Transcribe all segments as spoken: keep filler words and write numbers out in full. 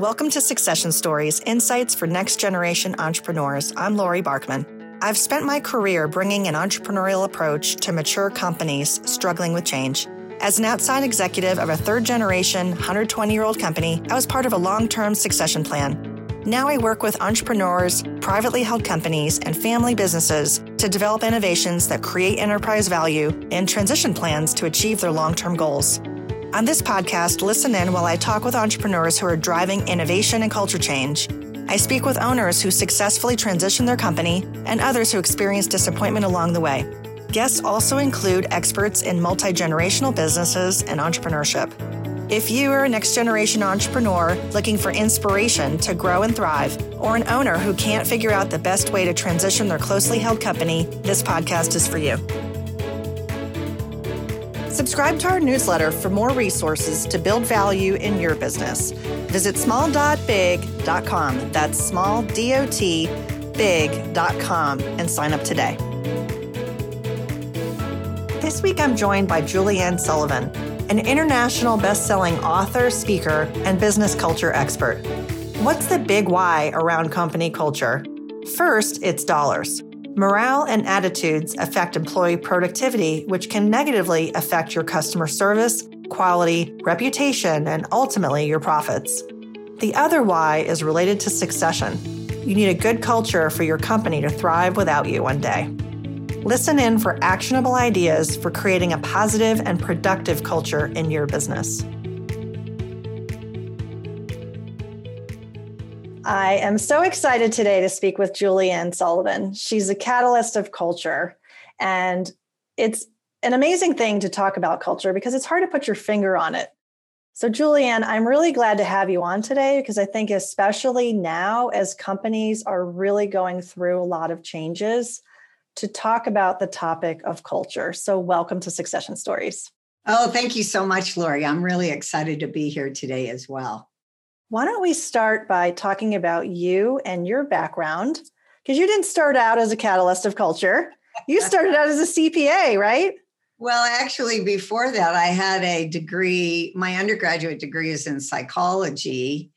Welcome to Succession Stories, Insights for Next Generation Entrepreneurs. I'm Laurie Barkman. I've spent my career bringing an entrepreneurial approach to mature companies struggling with change. As an outside executive of a third-generation, one hundred twenty-year-old company, I was part of a long-term succession plan. Now I work with entrepreneurs, privately held companies, and family businesses to develop innovations that create enterprise value and transition plans to achieve their long-term goals. On this podcast, listen in while I talk with entrepreneurs who are driving innovation and culture change. I speak with owners who successfully transition their company and others who experience disappointment along the way. Guests also include experts in multi-generational businesses and entrepreneurship. If you are a next-generation entrepreneur looking for inspiration to grow and thrive, or an owner who can't figure out the best way to transition their closely held company, this podcast is for you. Subscribe to our newsletter for more resources to build value in your business. Visit small dot big dot com. That's small, D O T, big dot com, and sign up today. This week, I'm joined by Julie Ann Sullivan, an international best-selling author, speaker, and business culture expert. What's the big why around company culture? First, it's dollars. Morale and attitudes affect employee productivity, which can negatively affect your customer service, quality, reputation, and ultimately your profits. The other why is related to succession. You need a good culture for your company to thrive without you one day. Listen in for actionable ideas for creating a positive and productive culture in your business. I am so excited today to speak with Julie Ann Sullivan. She's a catalyst of culture, and it's an amazing thing to talk about culture because it's hard to put your finger on it. So Julie Ann, I'm really glad to have you on today because I think especially now as companies are really going through a lot of changes, to talk about the topic of culture. So welcome to Succession Stories. Oh, thank you so much, Laurie. I'm really excited to be here today as well. Why don't we start by talking about you and your background? Because you didn't start out as a catalyst of culture. You started out as a C P A, right? Well, actually, before that, I had a degree. My undergraduate degree is in psychology.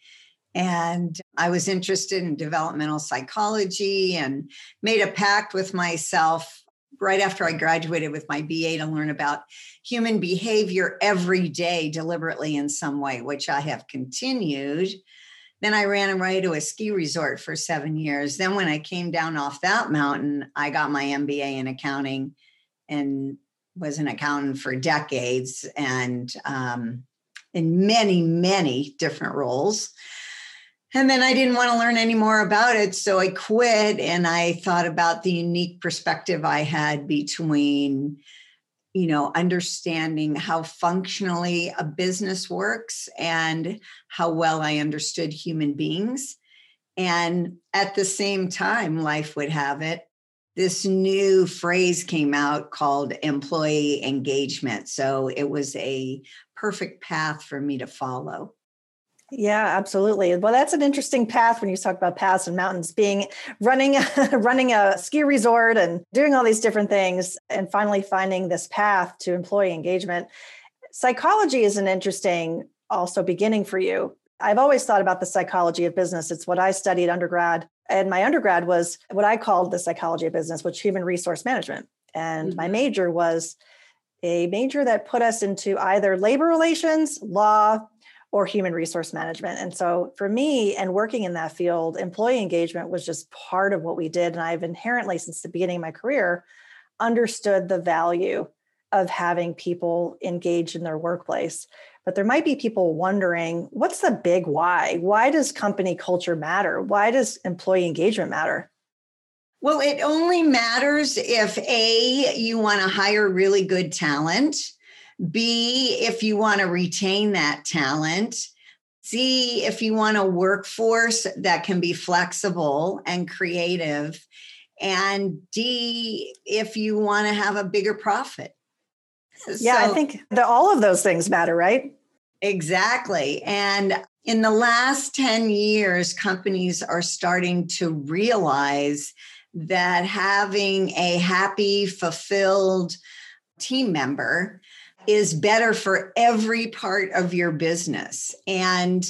And I was interested in developmental psychology and made a pact with myself right after I graduated with my B A to learn about human behavior every day deliberately in some way, which I have continued. Then I ran away to a ski resort for seven years. Then when I came down off that mountain, I got my M B A in accounting and was an accountant for decades and um, in many, many different roles. And then I didn't want to learn any more about it, so I quit, and I thought about the unique perspective I had between, you know, understanding how functionally a business works and how well I understood human beings. And at the same time, life would have it, this new phrase came out called employee engagement. So it was a perfect path for me to follow. Yeah, absolutely. Well, that's an interesting path when you talk about paths and mountains, being running, running a ski resort and doing all these different things and finally finding this path to employee engagement. Psychology is an interesting also beginning for you. I've always thought about the psychology of business. It's what I studied undergrad, and my undergrad was what I called the psychology of business, which human resource management. And mm-hmm. my major was a major that put us into either labor relations, law, or human resource management. And so for me and working in that field, employee engagement was just part of what we did. And I've inherently, since the beginning of my career, understood the value of having people engaged in their workplace. But there might be people wondering, what's the big why? Why does company culture matter? Why does employee engagement matter? Well, it only matters if A, you want to hire really good talent, B, if you want to retain that talent, C, if you want a workforce that can be flexible and creative, and D, if you want to have a bigger profit. Yeah, so, I think that all of those things matter, right? Exactly. And in the last ten years, companies are starting to realize that having a happy, fulfilled team member is better for every part of your business. And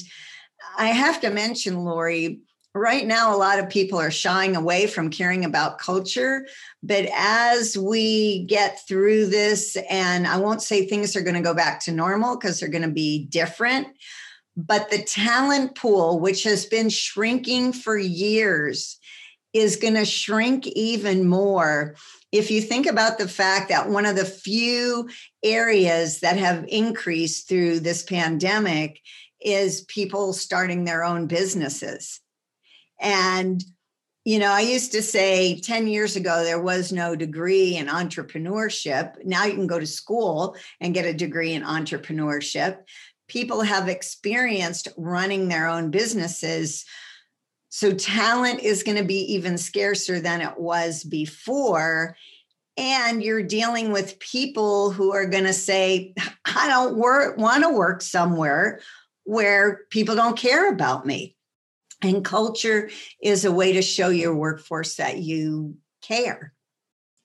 I have to mention, Laurie, right now, a lot of people are shying away from caring about culture. But as we get through this, and I won't say things are going to go back to normal because they're going to be different, but the talent pool, which has been shrinking for years, is going to shrink even more. If you think about the fact that one of the few areas that have increased through this pandemic is people starting their own businesses. And, you know, I used to say ten years ago, there was no degree in entrepreneurship. Now you can go to school and get a degree in entrepreneurship. People have experienced running their own businesses. So talent is going to be even scarcer than it was before. And you're dealing with people who are going to say, I don't work, want to work somewhere where people don't care about me. And culture is a way to show your workforce that you care.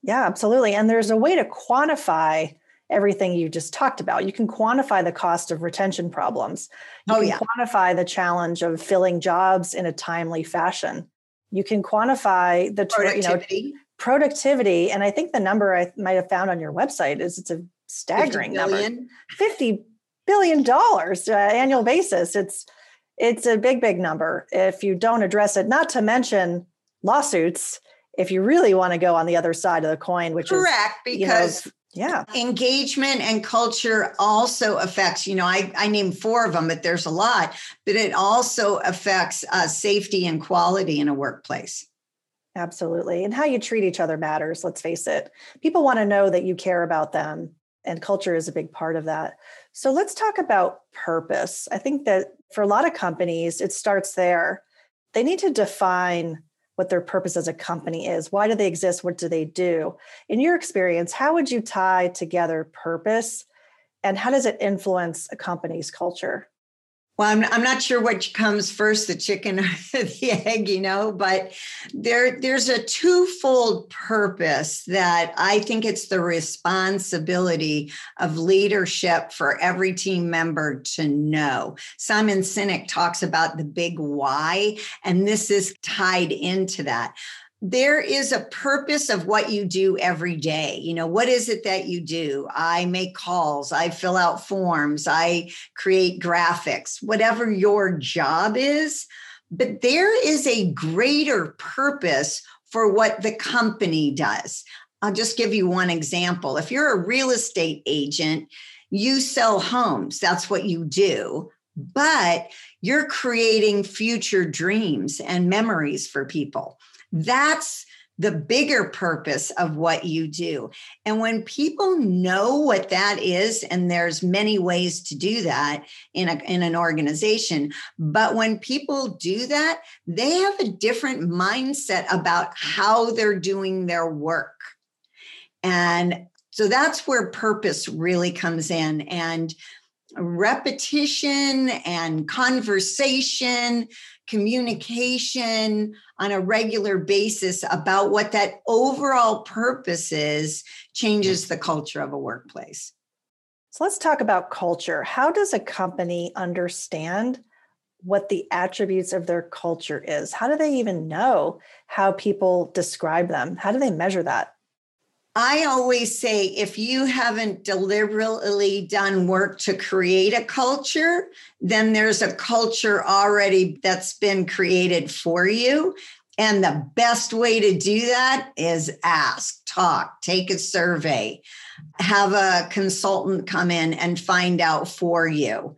Yeah, absolutely. And there's a way to quantify everything you just talked about. You can quantify the cost of retention problems. You oh, can yeah. quantify the challenge of filling jobs in a timely fashion. You can quantify the productivity. You know, productivity. And I think the number I might have found on your website is it's a staggering fifty billion number. fifty billion dollars uh, annual basis. It's it's a big, big number if you don't address it, not to mention lawsuits, if you really want to go on the other side of the coin, which Correct, is- because. You know, Yeah. Engagement and culture also affects, you know, I, I named four of them, but there's a lot, but it also affects uh, safety and quality in a workplace. Absolutely. And how you treat each other matters. Let's face it. People want to know that you care about them, and culture is a big part of that. So let's talk about purpose. I think that for a lot of companies, it starts there. They need to define what their purpose as a company is. Why do they exist? What do they do? In your experience, how would you tie together purpose and how does it influence a company's culture? Well, I'm, I'm not sure which comes first, the chicken or the egg, you know, but there, there's a twofold purpose that I think it's the responsibility of leadership for every team member to know. Simon Sinek talks about the big why, and this is tied into that. There is a purpose of what you do every day. You know, what is it that you do? I make calls, I fill out forms, I create graphics, whatever your job is. But there is a greater purpose for what the company does. I'll just give you one example. If you're a real estate agent, you sell homes, that's what you do. But you're creating future dreams and memories for people. That's the bigger purpose of what you do. And when people know what that is, and there's many ways to do that in, a, in an organization, but when people do that, they have a different mindset about how they're doing their work. And so that's where purpose really comes in. And repetition and conversation, communication on a regular basis about what that overall purpose is changes the culture of a workplace. So let's talk about culture. How does a company understand what the attributes of their culture is? How do they even know how people describe them? How do they measure that? I always say, if you haven't deliberately done work to create a culture, then there's a culture already that's been created for you. And the best way to do that is ask, talk, take a survey, have a consultant come in and find out for you.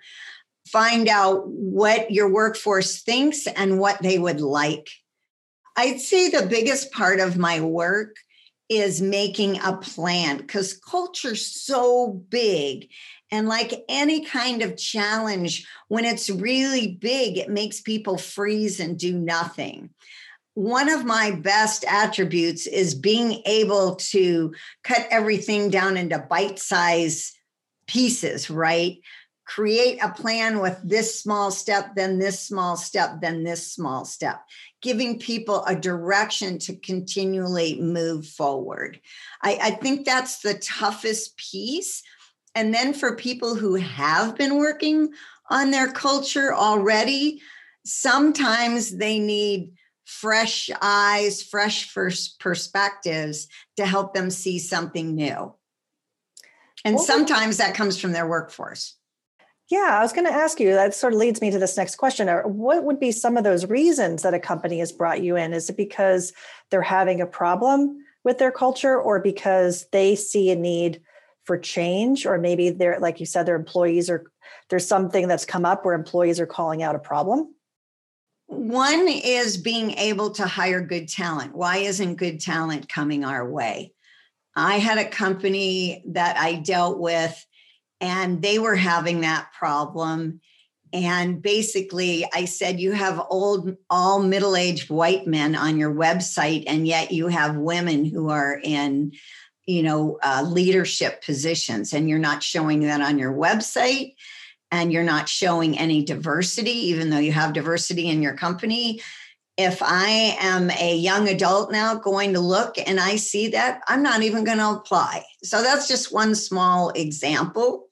Find out what your workforce thinks and what they would like. I'd say the biggest part of my work is making a plan, because culture's so big. And like any kind of challenge, when it's really big, it makes people freeze and do nothing. One of my best attributes is being able to cut everything down into bite-sized pieces, right? Create a plan with this small step, then this small step, then this small step, giving people a direction to continually move forward. I, I think that's the toughest piece. And then for people who have been working on their culture already. Sometimes they need fresh eyes, fresh first perspectives to help them see something new. And well, sometimes that comes from their workforce. Yeah, I was going to ask you, that sort of leads me to this next question. What would be some of those reasons that a company has brought you in? Is it because they're having a problem with their culture, or because they see a need for change, or maybe they're, like you said, their employees are, there's something that's come up where employees are calling out a problem? One is being able to hire good talent. Why isn't good talent coming our way? I had a company that I dealt with, and they were having that problem. And basically, I said, you have old, all middle-aged white men on your website, and yet you have women who are in, you know, uh, leadership positions, and you're not showing that on your website, and you're not showing any diversity, even though you have diversity in your company. If I am a young adult now going to look and I see that, I'm not even going to apply. So that's just one small example.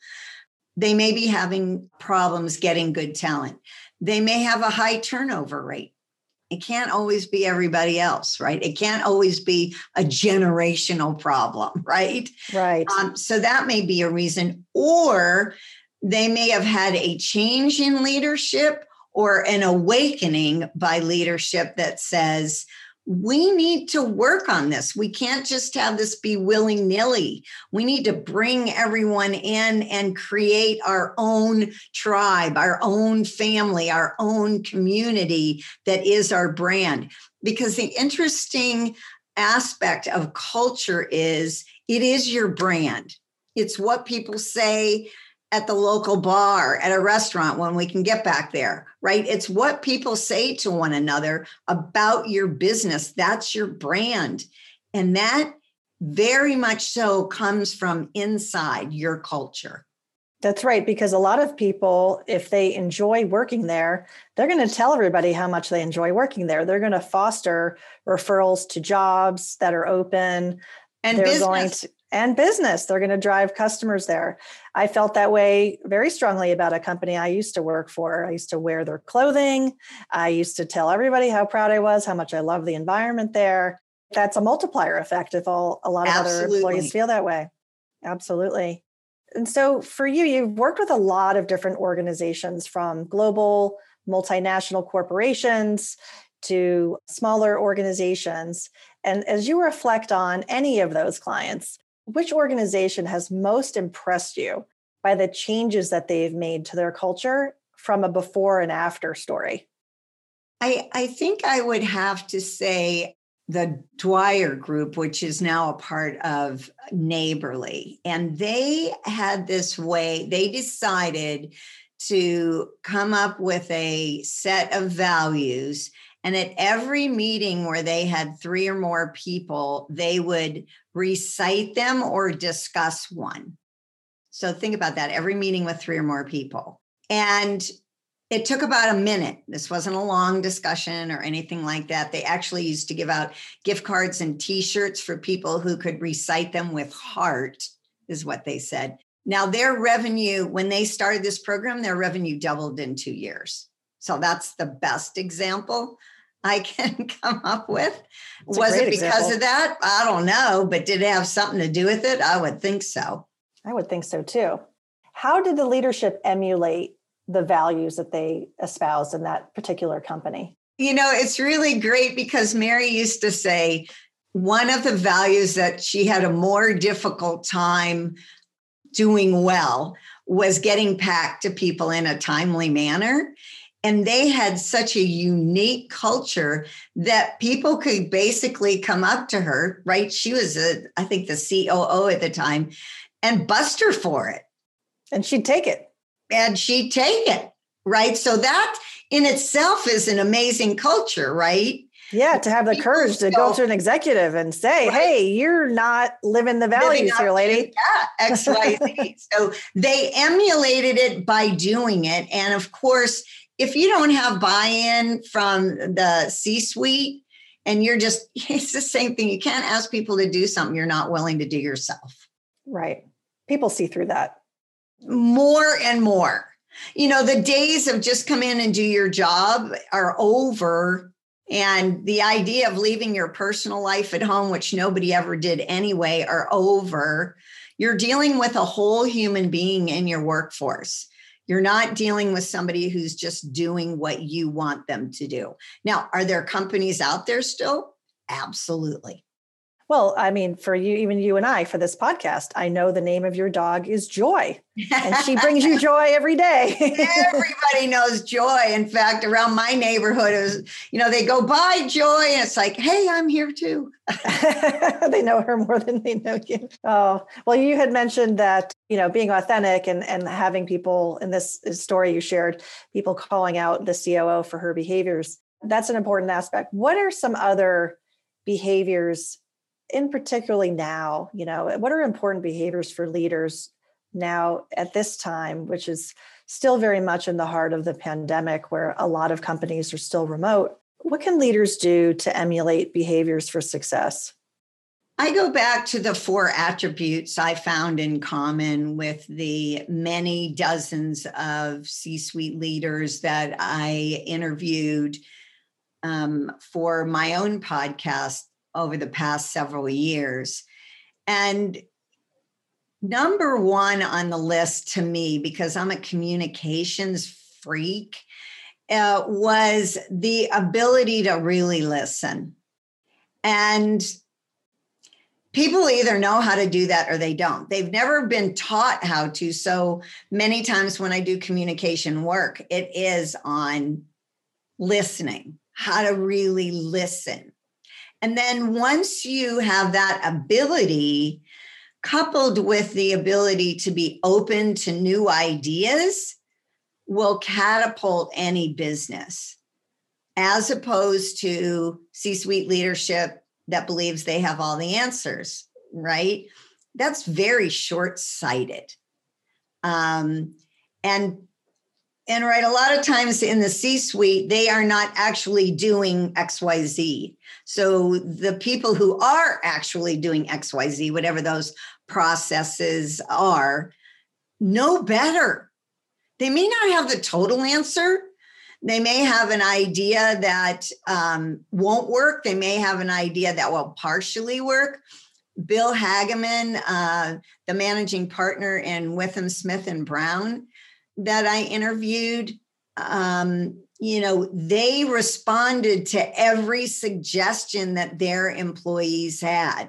They may be having problems getting good talent. They may have a high turnover rate. It can't always be everybody else, right? It can't always be a generational problem, right? Right. Um, so that may be a reason. Or they may have had a change in leadership, or an awakening by leadership that says, we need to work on this. We can't just have this be willy-nilly. We need to bring everyone in and create our own tribe, our own family, our own community that is our brand. Because the interesting aspect of culture is it is your brand. It's what people say at the local bar, at a restaurant when we can get back there, right? It's what people say to one another about your business. That's your brand. And that very much so comes from inside your culture. That's right. Because a lot of people, if they enjoy working there, they're going to tell everybody how much they enjoy working there. They're going to foster referrals to jobs that are open. And they're business. Going to- And business, they're going to drive customers there. I felt that way very strongly about a company I used to work for. I used to wear their clothing. I used to tell everybody how proud I was, how much I love the environment there. That's a multiplier effect if all a lot of Absolutely. Other employees feel that way. Absolutely. And so for you, you've worked with a lot of different organizations, from global multinational corporations to smaller organizations. And as you reflect on any of those clients, which organization has most impressed you by the changes that they've made to their culture from a before and after story? I, I think I would have to say the Dwyer Group, which is now a part of Neighborly. And they had this way, they decided to come up with a set of values. And at every meeting where they had three or more people, they would recite them or discuss one. So think about that, every meeting with three or more people. And it took about a minute. This wasn't a long discussion or anything like that. They actually used to give out gift cards and T-shirts for people who could recite them with heart, is what they said. Now, their revenue, when they started this program, their revenue doubled in two years. So that's the best example I can come up with. That's Was it because example. Of that? I don't know, but did it have something to do with it? I would think so. I would think so too. How did the leadership emulate the values that they espoused in that particular company? You know, it's really great because Mary used to say one of the values that she had a more difficult time doing well was getting back to people in a timely manner. And they had such a unique culture that people could basically come up to her, right? She was, a, I think, the C O O at the time, and bust her for it. And she'd take it. And she'd take it, right? So that in itself is an amazing culture, right? Yeah, to have the people courage to go, go to an executive and say, right? Hey, you're not living the values here, lady. Yeah, X, Y, Z. So they emulated it by doing it. And of course, if you don't have buy-in from the C-suite and you're just, it's the same thing. You can't ask people to do something you're not willing to do yourself. Right. People see through that. More and more. You know, the days of just come in and do your job are over. And the idea of leaving your personal life at home, which nobody ever did anyway, are over. You're dealing with a whole human being in your workforce. You're not dealing with somebody who's just doing what you want them to do. Now, are there companies out there still? Absolutely. Well, I mean, for you, even you and I, for this podcast, I know the name of your dog is Joy, and she brings you joy every day. Everybody knows Joy. In fact, around my neighborhood, it was, you know, they go, "Bye, Joy," and it's like, "Hey, I'm here too." They know her more than they know you. Oh, well, you had mentioned that, you know, being authentic and, and having people in this story you shared, people calling out the C O O for her behaviors. That's an important aspect. What are some other behaviors, in particularly now, you know, what are important behaviors for leaders now at this time, which is still very much in the heart of the pandemic, where a lot of companies are still remote? What can leaders do to emulate behaviors for success? I go back to the four attributes I found in common with the many dozens of C-suite leaders that I interviewed um, for my own podcast over the past several years. And number one on the list to me, because I'm a communications freak, uh, was the ability to really listen. And people either know how to do that or they don't. They've never been taught how to. So many times when I do communication work, it is on listening, how to really listen. And then once you have that ability, coupled with the ability to be open to new ideas, will catapult any business, as opposed to C-suite leadership that believes they have all the answers, right? That's very short-sighted. Um, and And right, a lot of times in the C-suite, they are not actually doing X Y Z. So the people who are actually doing X Y Z, whatever those processes are, know better. They may not have the total answer. They may have an idea that um, won't work. They may have an idea that will partially work. Bill Hageman, uh, the managing partner in Withum Smith and Brown, that I interviewed, um, you know, they responded to every suggestion that their employees had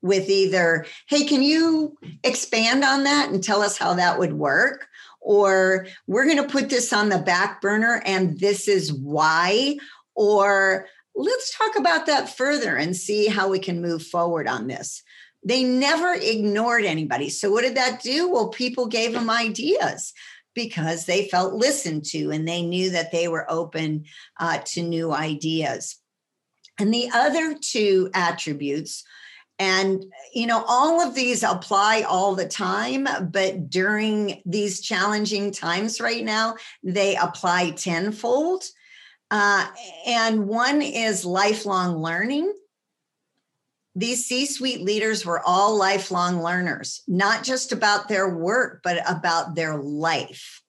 with either, "Hey, can you expand on that and tell us how that would work?" Or, "We're going to put this on the back burner and this is why," or, "Let's talk about that further and see how we can move forward on this." They never ignored anybody. So what did that do? Well, people gave them ideas, because they felt listened to and they knew that they were open uh, to new ideas. And the other two attributes, and, you know, all of these apply all the time, but during these challenging times right now, they apply tenfold. Uh, and one is lifelong learning. These C-suite leaders were all lifelong learners, not just about their work, but about their life.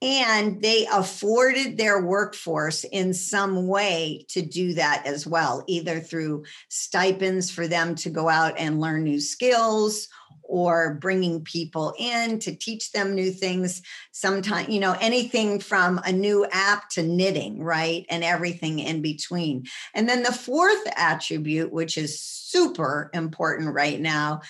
And they afforded their workforce in some way to do that as well, either through stipends for them to go out and learn new skills, or bringing people in to teach them new things. Sometimes, you know, anything from a new app to knitting, right? And everything in between. And then the fourth attribute, which is super important right now,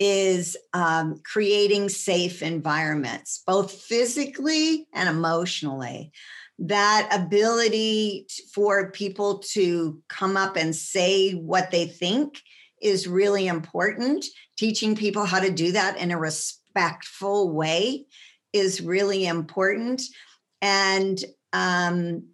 is um, creating safe environments, both physically and emotionally. That ability for people to come up and say what they think is really important. Teaching people how to do that in a respectful way is really important. And um,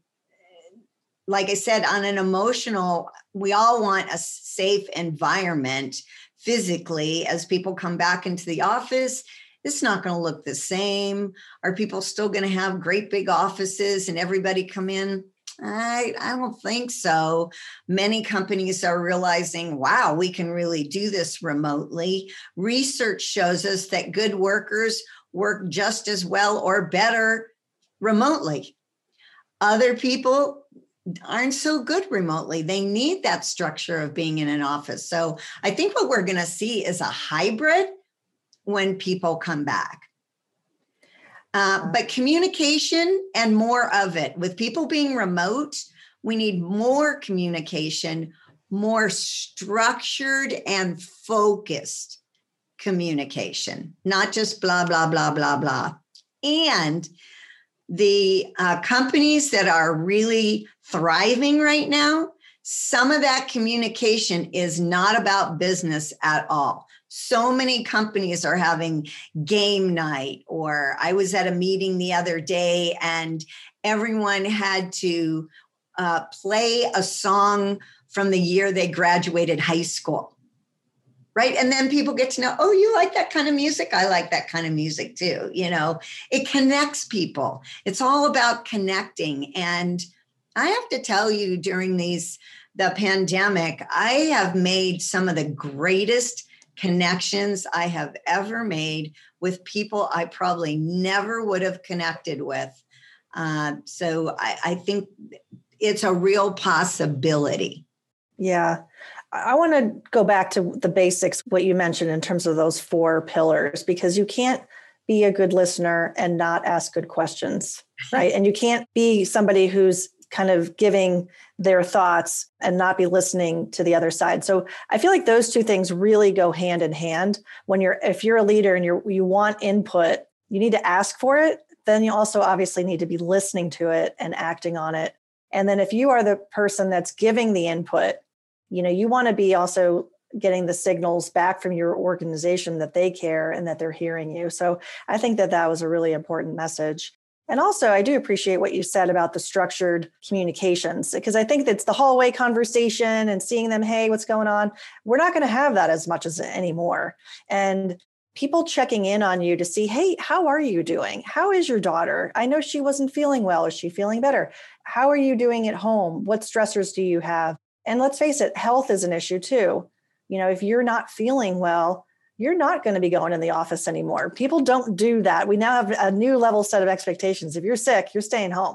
like I said, on an emotional, we all want a safe environment physically. As people come back into the office, it's not going to look the same. Are people still going to have great big offices and everybody come in? I, I don't think so. Many companies are realizing, wow, we can really do this remotely. Research shows us that good workers work just as well or better remotely. Other people aren't so good remotely. They need that structure of being in an office. So I think what we're going to see is a hybrid when people come back. Uh, but communication and more of it. With people being remote, we need more communication, more structured and focused communication, not just blah, blah, blah, blah, blah. And the uh, companies that are really thriving right now, some of that communication is not about business at all. So many companies are having game night, or I was at a meeting the other day and everyone had to uh, play a song from the year they graduated high school, right? And then people get to know, oh, you like that kind of music? I like that kind of music too. You know, it connects people. It's all about connecting. And I have to tell you, during these, the pandemic, I have made some of the greatest connections I have ever made with people I probably never would have connected with. Uh, so I, I think it's a real possibility. Yeah. I want to go back to the basics, what you mentioned in terms of those four pillars, because you can't be a good listener and not ask good questions, right? And you can't be somebody who's kind of giving their thoughts and not be listening to the other side. So I feel like those two things really go hand in hand. When you're, if you're a leader and you're, you want input, you need to ask for it. Then you also obviously need to be listening to it and acting on it. And then if you are the person that's giving the input, you know, you want to be also getting the signals back from your organization that they care and that they're hearing you. So I think that that was a really important message. And also, I do appreciate what you said about the structured communications, because I think that's the hallway conversation and seeing them, hey, what's going on? We're not going to have that as much as anymore. And people checking in on you to see, hey, how are you doing? How is your daughter? I know she wasn't feeling well. Is she feeling better? How are you doing at home? What stressors do you have? And let's face it, health is an issue too. You know, if you're not feeling well, you're not going to be going in the office anymore. People don't do that. We now have a new level set of expectations. If you're sick, you're staying home.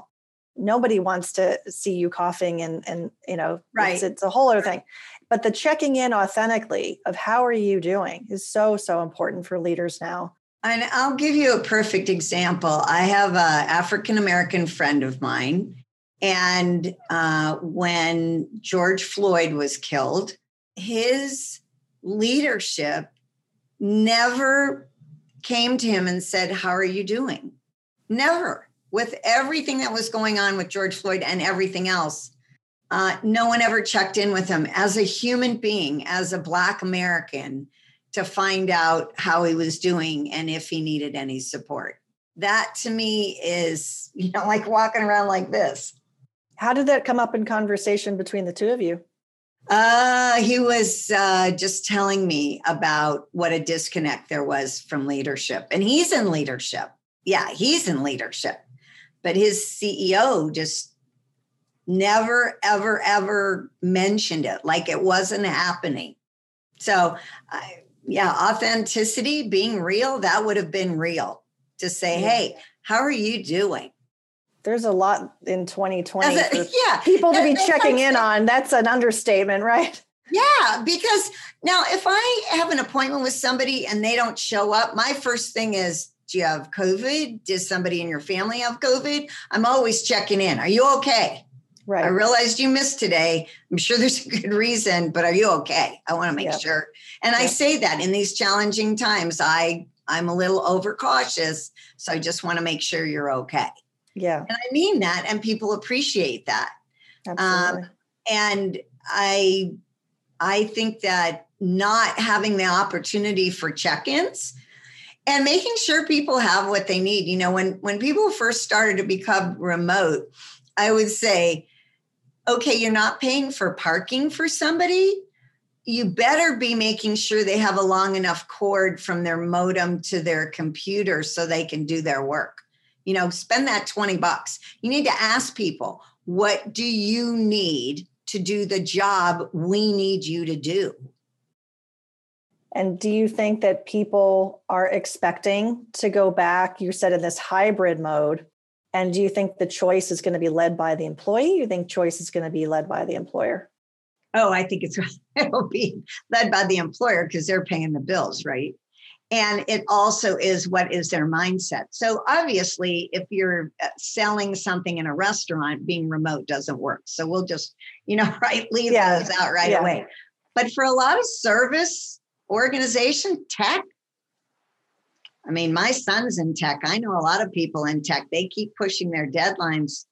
Nobody wants to see you coughing and, and you know, right. it's, it's a whole other thing. But the checking in authentically of how are you doing is so, so important for leaders now. And I'll give you a perfect example. I have an African-American friend of mine. And uh, when George Floyd was killed, his leadership never came to him and said, how are you doing? Never. With everything that was going on with George Floyd and everything else, uh, no one ever checked in with him as a human being, as a Black American, to find out how he was doing and if he needed any support. That to me is, you know, like walking around like this. How did that come up in conversation between the two of you? Uh, he was uh, just telling me about what a disconnect there was from leadership. And he's in leadership. Yeah, he's in leadership. But his C E O just never, ever, ever mentioned it, like it wasn't happening. So uh, yeah, authenticity, being real, that would have been real to say, yeah. Hey, how are you doing? There's a lot in twenty twenty a, for yeah, people to be checking in on. That's an understatement, right? Yeah, because now if I have an appointment with somebody and they don't show up, my first thing is, do you have COVID? Does somebody in your family have COVID? I'm always checking in. Are you okay? Right. I realized you missed today. I'm sure there's a good reason, but are you okay? I want to make yep. sure. And yep. I say that in these challenging times, I, I'm a little overcautious. So I just want to make sure you're okay. Yeah. And I mean that, and people appreciate that. Absolutely. Um, and I, I think that not having the opportunity for check-ins and making sure people have what they need. You know, when, when people first started to become remote, I would say, okay, you're not paying for parking for somebody. You better be making sure they have a long enough cord from their modem to their computer so they can do their work. You know, spend that twenty bucks. You need to ask people, what do you need to do the job we need you to do? And do you think that people are expecting to go back, you said, in this hybrid mode? And do you think the choice is going to be led by the employee? You think choice is going to be led by the employer? Oh, I think it's it'll be led by the employer because they're paying the bills, right? And it also is what is their mindset. So obviously, if you're selling something in a restaurant, being remote doesn't work. So we'll just, you know, right, leave yeah. those out right yeah. away. But for a lot of service, organization, tech, I mean, my son's in tech. I know a lot of people in tech. They keep pushing their deadlines.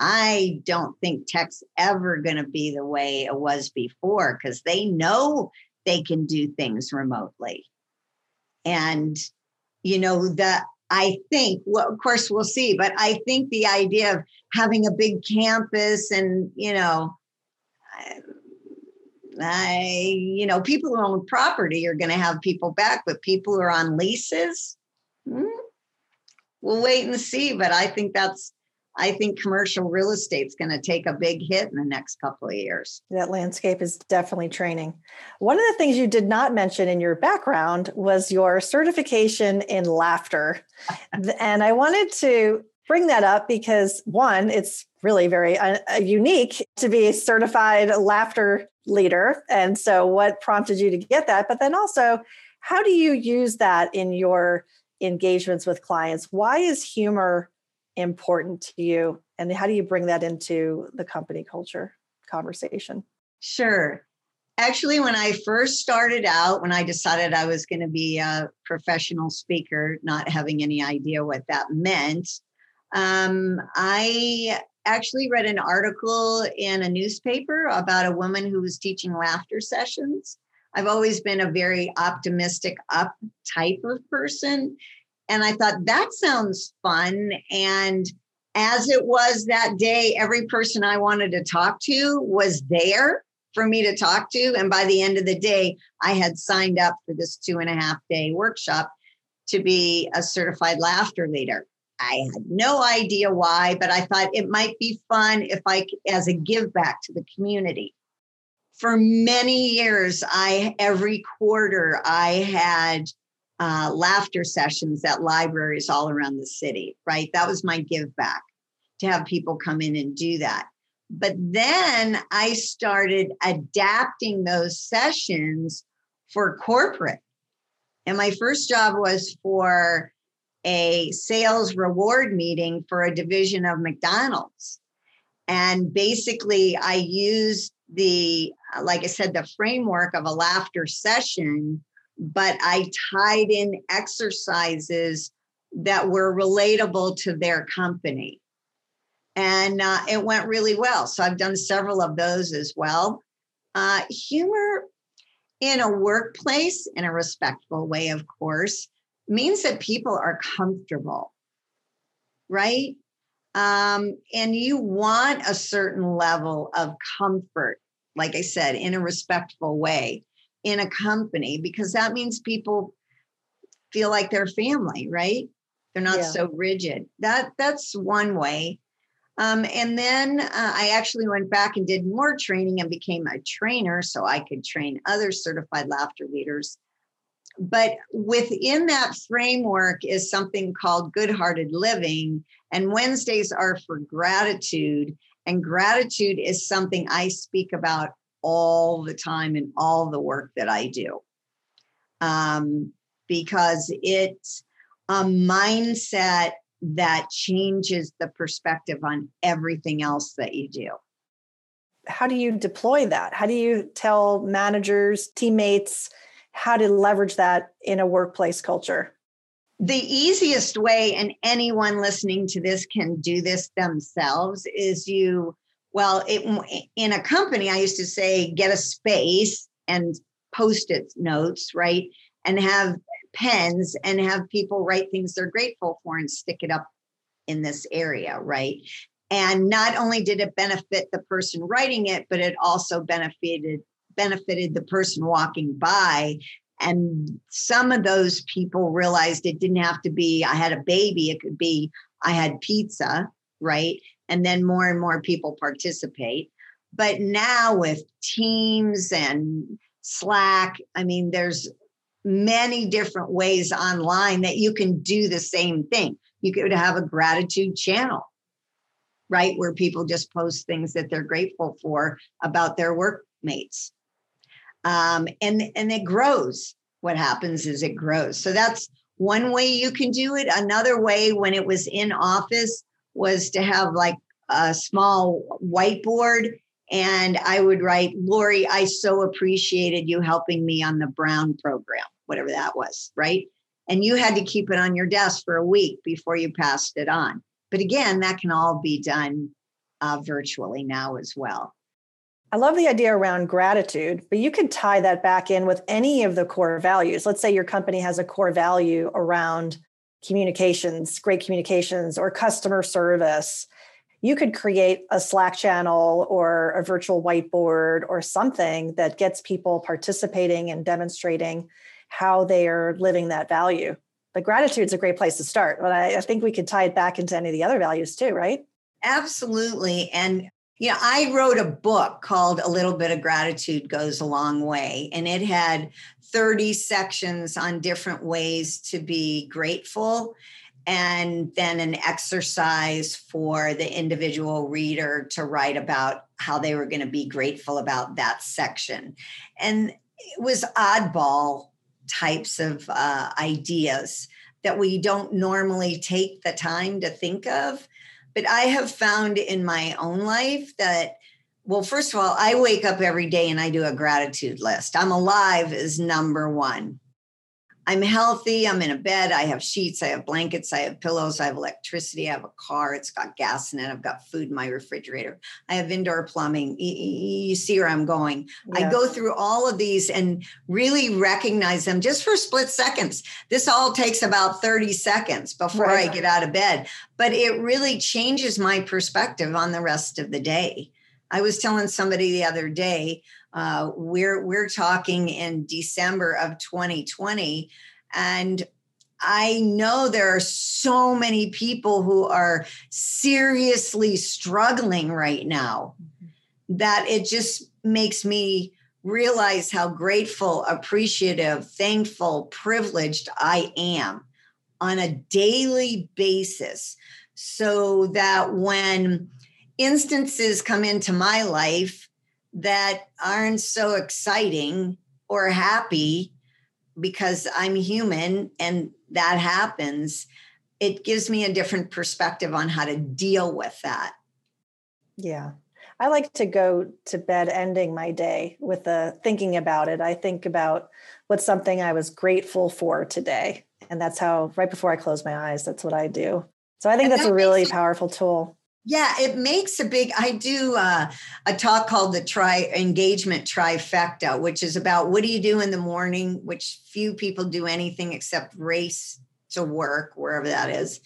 I don't think tech's ever going to be the way it was before because they know they can do things remotely. And, you know, the I think, well, of course, we'll see. But I think the idea of having a big campus and, you know, I, I, you know, people who own property are going to have people back, but people who are on leases, hmm, we'll wait and see. But I think that's, I think commercial real estate's going to take a big hit in the next couple of years. That landscape is definitely changing. One of the things you did not mention in your background was your certification in laughter. And I wanted to bring that up because, one, it's really very uh, unique to be a certified laughter leader. And so what prompted you to get that? But then also, how do you use that in your engagements with clients? Why is humor important to you? And how do you bring that into the company culture conversation? Sure. Actually, when I first started out, when I decided I was going to be a professional speaker, not having any idea what that meant, um, I actually read an article in a newspaper about a woman who was teaching laughter sessions. I've always been a very optimistic, up type of person. And I thought, that sounds fun. And as it was that day, every person I wanted to talk to was there for me to talk to. And by the end of the day, I had signed up for this two and a half day workshop to be a certified laughter leader. I had no idea why, but I thought it might be fun if I, as a give back to the community. For many years, I every quarter I had Uh, laughter sessions at libraries all around the city, right? That was my give back, to have people come in and do that. But then I started adapting those sessions for corporate. And my first job was for a sales reward meeting for a division of McDonald's. And basically I used the, like I said, the framework of a laughter session, but I tied in exercises that were relatable to their company. And uh, it went really well. So I've done several of those as well. Uh, humor in a workplace, in a respectful way, of course, means that people are comfortable, right? Um, and you want a certain level of comfort, like I said, in a respectful way, in a company, because that means people feel like they're family, right? They're not yeah. so rigid. That that's one way. Um, and then uh, I actually went back and did more training and became a trainer, so I could train other certified laughter leaders. But within that framework is something called good-hearted living, and Wednesdays are for gratitude. And gratitude is something I speak about all the time in all the work that I do, um, because it's a mindset that changes the perspective on everything else that you do. How do you deploy that? How do you tell managers, teammates, how to leverage that in a workplace culture? The easiest way, and anyone listening to this can do this themselves, is you Well, it, in a company, I used to say, get a space and Post-it notes, right? And have pens and have people write things they're grateful for and stick it up in this area, right? And not only did it benefit the person writing it, but it also benefited, benefited the person walking by. And some of those people realized it didn't have to be, I had a baby. It could be, I had pizza, right? And then more and more people participate. But now with Teams and Slack, I mean, there's many different ways online that you can do the same thing. You could have a gratitude channel, right? Where people just post things that they're grateful for about their workmates. Um, and, and it grows. What happens is it grows. So that's one way you can do it. Another way, when it was in office, was to have like a small whiteboard, and I would write, Laurie, I so appreciated you helping me on the Brown program, whatever that was, right? And you had to keep it on your desk for a week before you passed it on. But again, that can all be done uh, virtually now as well. I love the idea around gratitude, but you could tie that back in with any of the core values. Let's say your company has a core value around communications, great communications, or customer service. You could create a Slack channel or a virtual whiteboard or something that gets people participating and demonstrating how they are living that value. But gratitude is a great place to start. But I, I think we could tie it back into any of the other values too, right? Absolutely. And, you know, I wrote a book called A Little Bit of Gratitude Goes a Long Way. And it had thirty sections on different ways to be grateful, and then an exercise for the individual reader to write about how they were going to be grateful about that section. And it was oddball types of uh, ideas that we don't normally take the time to think of. But I have found in my own life that, well, first of all, I wake up every day and I do a gratitude list. I'm alive is number one. I'm healthy. I'm in a bed. I have sheets. I have blankets. I have pillows. I have electricity. I have a car. It's got gas in it. I've got food in my refrigerator. I have indoor plumbing. You see where I'm going. Yeah. I go through all of these and really recognize them just for split seconds. This all takes about thirty seconds before right. I get out of bed, but it really changes my perspective on the rest of the day. I was telling somebody the other day, Uh, we're we're talking in December of twenty twenty, and I know there are so many people who are seriously struggling right now that it just makes me realize how grateful, appreciative, thankful, privileged I am on a daily basis, so that when instances come into my life that aren't so exciting or happy, because I'm human and that happens, it gives me a different perspective on how to deal with that. Yeah. I like to go to bed ending my day with the thinking about it. I think about what's something I was grateful for today. And that's how, right before I close my eyes, that's what I do. So I think that's a really powerful tool. Yeah, it makes a big, I do uh, a talk called the tri engagement trifecta, which is about what do you do in the morning, which few people do anything except race to work, wherever that is.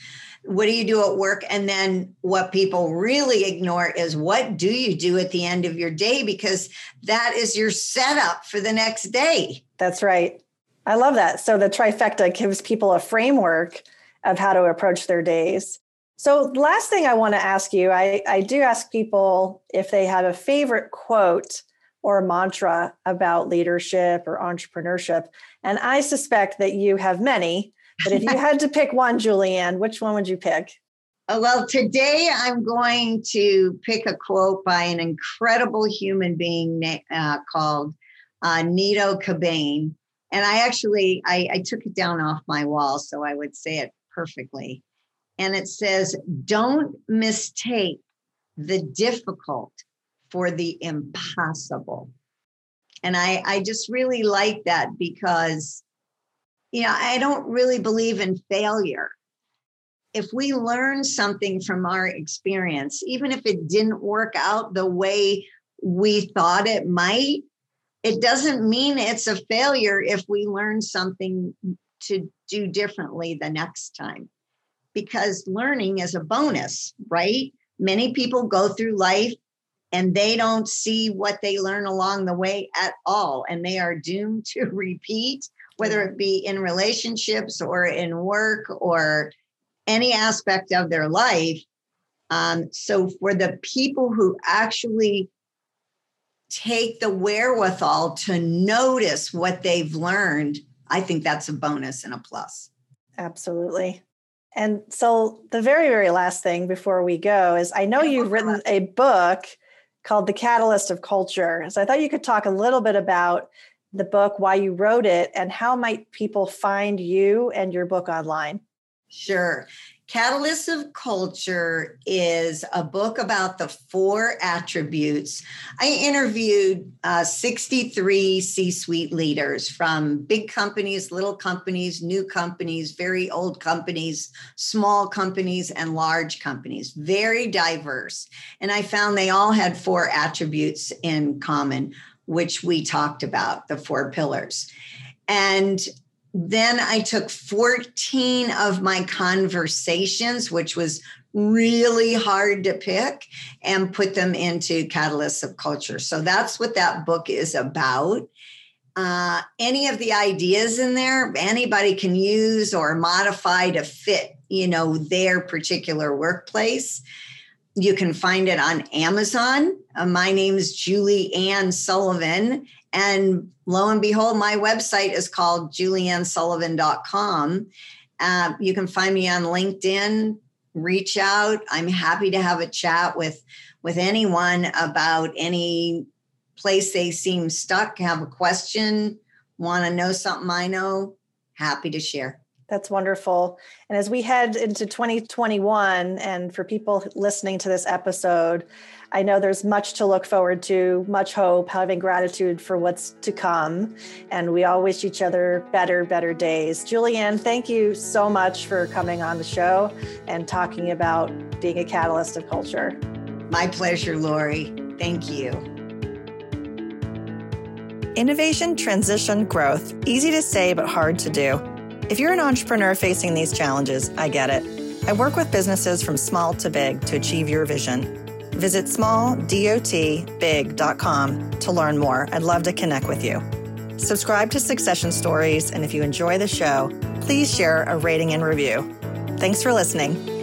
What do you do at work? And then what people really ignore is what do you do at the end of your day? Because that is your setup for the next day. That's right. I love that. So the trifecta gives people a framework of how to approach their days. So last thing I want to ask you, I, I do ask people if they have a favorite quote or mantra about leadership or entrepreneurship. And I suspect that you have many, but if you had to pick one, Julie Ann, which one would you pick? Oh, well, today I'm going to pick a quote by an incredible human being uh, called uh, Nito Cabane. And I actually, I, I took it down off my wall, so I would say it perfectly. And it says, don't mistake the difficult for the impossible. And I, I just really like that, because, you know, I don't really believe in failure. If we learn something from our experience, even if it didn't work out the way we thought it might, it doesn't mean it's a failure if we learn something to do differently the next time. Because learning is a bonus, right? Many people go through life and they don't see what they learn along the way at all. And they are doomed to repeat, whether it be in relationships or in work or any aspect of their life. Um, so for the people who actually take the wherewithal to notice what they've learned I think that's a bonus and a plus. Absolutely. And so the very, very last thing before we go is, I know you've written a book called The Catalyst of Culture. So I thought you could talk a little bit about the book, why you wrote it, and how might people find you and your book online? Sure. Catalysts of Culture is a book about the four attributes. I interviewed uh, sixty-three C-suite leaders from big companies, little companies, new companies, very old companies, small companies, and large companies, very diverse. And I found they all had four attributes in common, which we talked about, the four pillars. And then I took fourteen of my conversations, which was really hard to pick, and put them into Catalysts of Culture. So that's what that book is about. Uh, any of the ideas in there, anybody can use or modify to fit, you know, their particular workplace. You can find it on Amazon. Uh, my name is Julie Ann Sullivan. And lo and behold, my website is called julie ann sullivan dot com. Uh, you can find me on LinkedIn, reach out. I'm happy to have a chat with, with anyone about any place they seem stuck, have a question, want to know something I know, happy to share. That's wonderful. And as we head into twenty twenty-one, and for people listening to this episode, I know there's much to look forward to, much hope, having gratitude for what's to come. And we all wish each other better, better days. Julie Ann, thank you so much for coming on the show and talking about being a catalyst of culture. My pleasure, Laurie. Thank you. Innovation, transition, growth. Easy to say, but hard to do. If you're an entrepreneur facing these challenges, I get it. I work with businesses from small to big to achieve your vision. Visit small dot big dot com to learn more. I'd love to connect with you. Subscribe to Succession Stories, and if you enjoy the show, please share a rating and review. Thanks for listening.